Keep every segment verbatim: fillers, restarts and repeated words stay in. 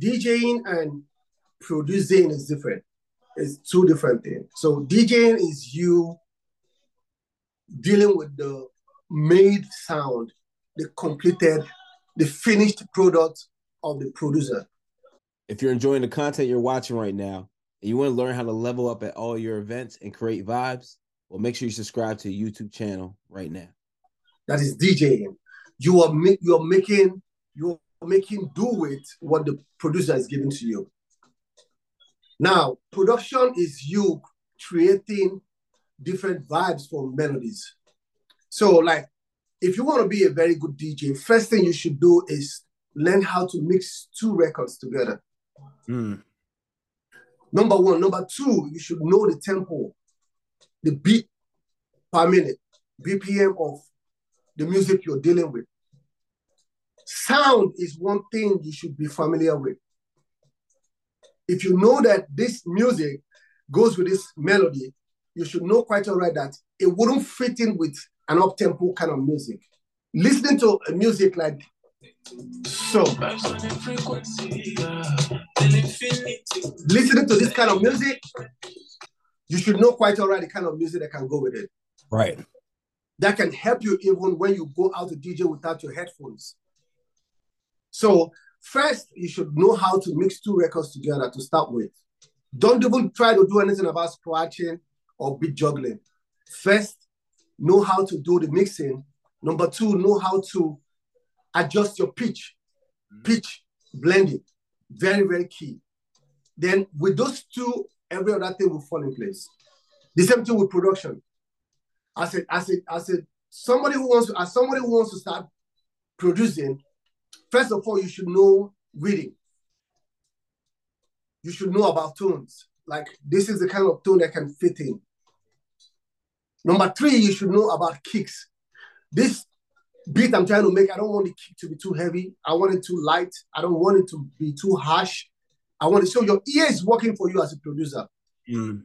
DJing and producing is different. It's two different things. So DJing is you dealing with the made sound, the completed, the finished product of the producer. If you're enjoying the content you're watching right now, and you want to learn how to level up at all your events and create vibes, well, make sure you subscribe to the YouTube channel right now. That is DJing. You are ma- you're making you're making do with what the producer is giving to you. Now, production is you creating different vibes for melodies. So, like, if you want to be a very good D J, first thing you should do is learn how to mix two records together. Mm. Number one. Number two, you should know the tempo, the beat per minute, B P M of the music you're dealing with. Sound is one thing you should be familiar with. If you know that this music goes with this melody, you should know quite all right that it wouldn't fit in with an up-tempo kind of music. Listening to music like so. Listening to this kind of music, you should know quite all right the kind of music that can go with it. Right. That can help you even when you go out to D J without your headphones. So first, you should know how to mix two records together to start with. Don't even try to do anything about scratching or beat juggling. First, know how to do the mixing. Number two, know how to adjust your pitch. Pitch blending, very, very key. Then with those two, every other thing will fall in place. The same thing with production. I said, I said, I said, somebody who wants to, as somebody who wants to start producing, first of all, you should know reading. You should know about tones. Like, this is the kind of tone that can fit in. Number three, you should know about kicks. This beat I'm trying to make, I don't want the kick to be too heavy. I want it too light. I don't want it to be too harsh. I want it, so your ear is working for you as a producer. Mm.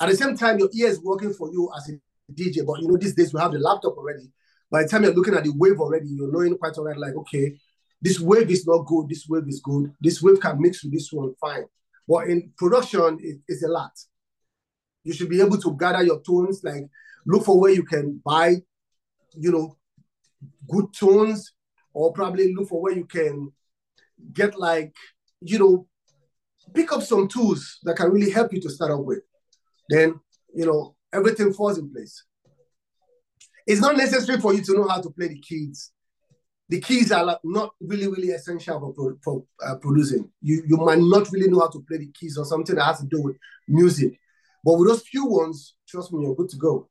At the same time, your ear is working for you as a D J, but you know, these days we have the laptop already. By the time you're looking at the wave already, you're knowing quite all right, like, okay, this wave is not good, this wave is good, this wave can mix with this one, fine. But in production, it, it's a lot. You should be able to gather your tones, like, look for where you can buy, you know, good tones, or probably look for where you can get, like, you know, pick up some tools that can really help you to start off with. Then, you know, everything falls in place. It's not necessary for you to know how to play the keys. The keys are not really, really essential for, pro- for uh, producing. You, you might not really know how to play the keys or something that has to do with music. But with those few ones, trust me, you're good to go.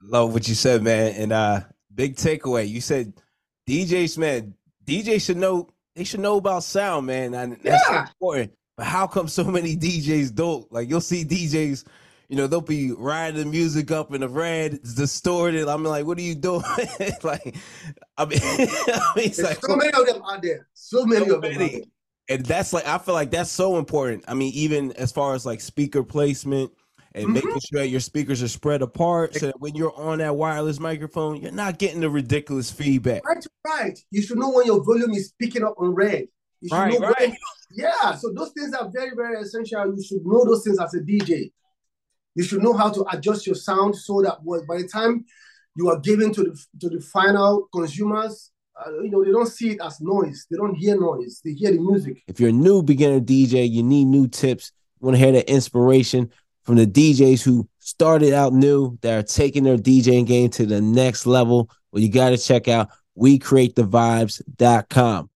Love what you said, man. And uh, big takeaway, you said D Js, man, D Js should know, they should know about sound, man. And that's yeah. important. But how come so many D Js don't? Like, you'll see D Js, you know, they'll be riding the music up in the red, it's distorted. I'm like, what are you doing? Like, I mean, I mean it's like, so many of them out there. So many so of them. Many. Out there. And that's like, I feel like that's so important. I mean, even as far as like speaker placement and mm-hmm. making sure that your speakers are spread apart so that when you're on that wireless microphone, you're not getting the ridiculous feedback. Right, right. You should know when your volume is picking up on red. You should right, know right. When, yeah. So those things are very, very essential. You should know those things as a D J. You should know how to adjust your sound so that by the time you are giving to the to the final consumers, uh, you know, they don't see it as noise. They don't hear noise. They hear the music. If you're a new beginner D J, you need new tips. You want to hear that inspiration from the D Js who started out new, that are taking their DJing game to the next level. Well, you got to check out we create the vibes dot com.